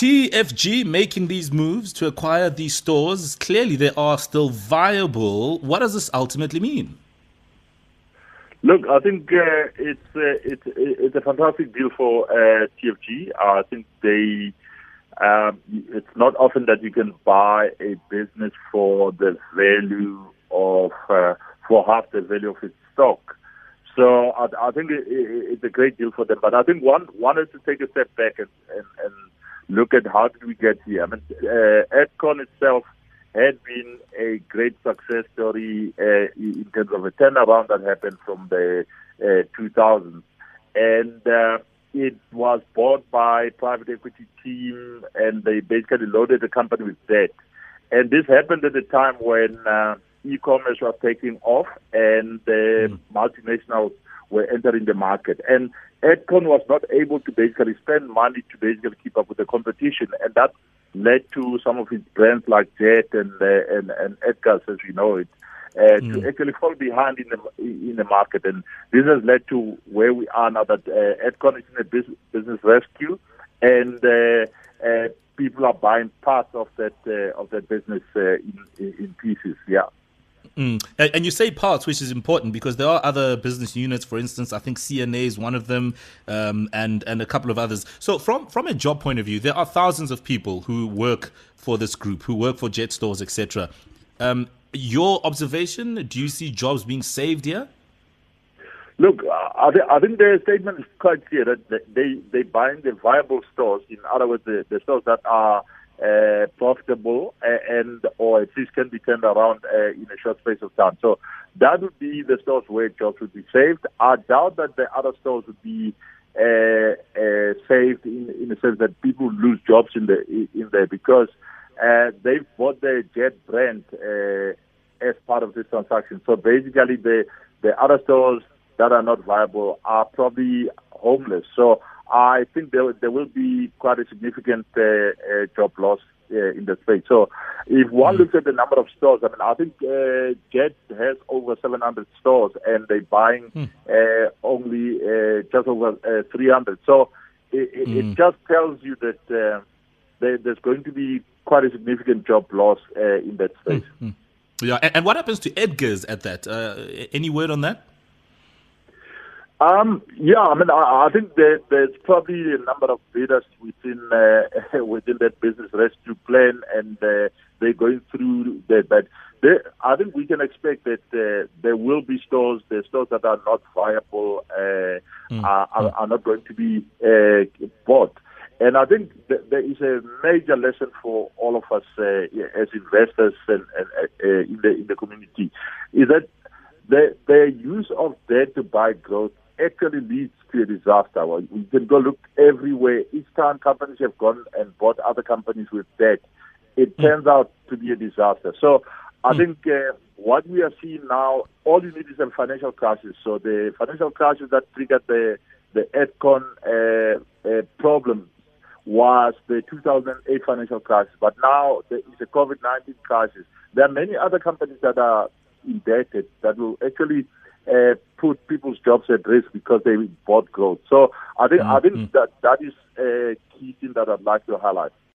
TFG making these moves to acquire these stores, clearly they are still viable. What does this ultimately mean? Look, I think it's a fantastic deal for TFG. I think they it's not often that you can buy a business for the value of for half the value of its stock. So I think it's a great deal for them. But I think one is to take a step back and look at how did we get here. I mean, Edcon itself had been a great success story in terms of a turnaround that happened from the 2000s. And it was bought by a private equity team, and they basically loaded the company with debt. And this happened at a time when e-commerce was taking off and the multinationals were entering the market. And Edcon was not able to basically spend money to basically keep up with the competition. And that led to some of its brands like Jet and Edgars, as we know it, to actually fall behind in the market. And this has led to where we are now, that Edcon is in a business rescue, and people are buying parts of that business in pieces. Yeah. And you say parts, which is important, because there are other business units. For instance, I think CNA is one of them, and a couple of others. So from a job point of view, there are thousands of people who work for this group, who work for Jet stores, etc. Your observation, do you see jobs being saved here? Look, I think their statement is quite clear that they're buying the viable stores. In other words, the stores that are profitable and or at least can be turned around in a short space of time. So that would be the stores where jobs would be saved. I doubt that the other stores would be saved in the sense that people lose jobs in there, because they've bought the Jet brand as part of this transaction. So basically, the other stores that are not viable are probably homeless. So I think there will be quite a significant job loss in the space. So if one looks at the number of stores, I mean, I think Jet has over 700 stores, and they're buying only just over 300. So it just tells you that there's going to be quite a significant job loss in that space. Yeah. And what happens to Edgars at that? Any word on that? Yeah, I mean, I think there's probably a number of bidders within that business rescue plan, and they're going through that. But I think we can expect that there will be stores. The stores that are not viable are not going to be bought. And I think there is a major lesson for all of us as investors and in the community, is that the use of debt to buy growth actually leads to a disaster. Well, you can go look everywhere. Each time companies have gone and bought other companies with debt, it turns out to be a disaster. So I think what we are seeing now, all you need is a financial crisis. So the financial crisis that triggered the Edcon problem was the 2008 financial crisis. But now there is a COVID-19 crisis. There are many other companies that are indebted that will actually put people's jobs at risk because they bought growth. So I think that is a key thing that I'd like to highlight.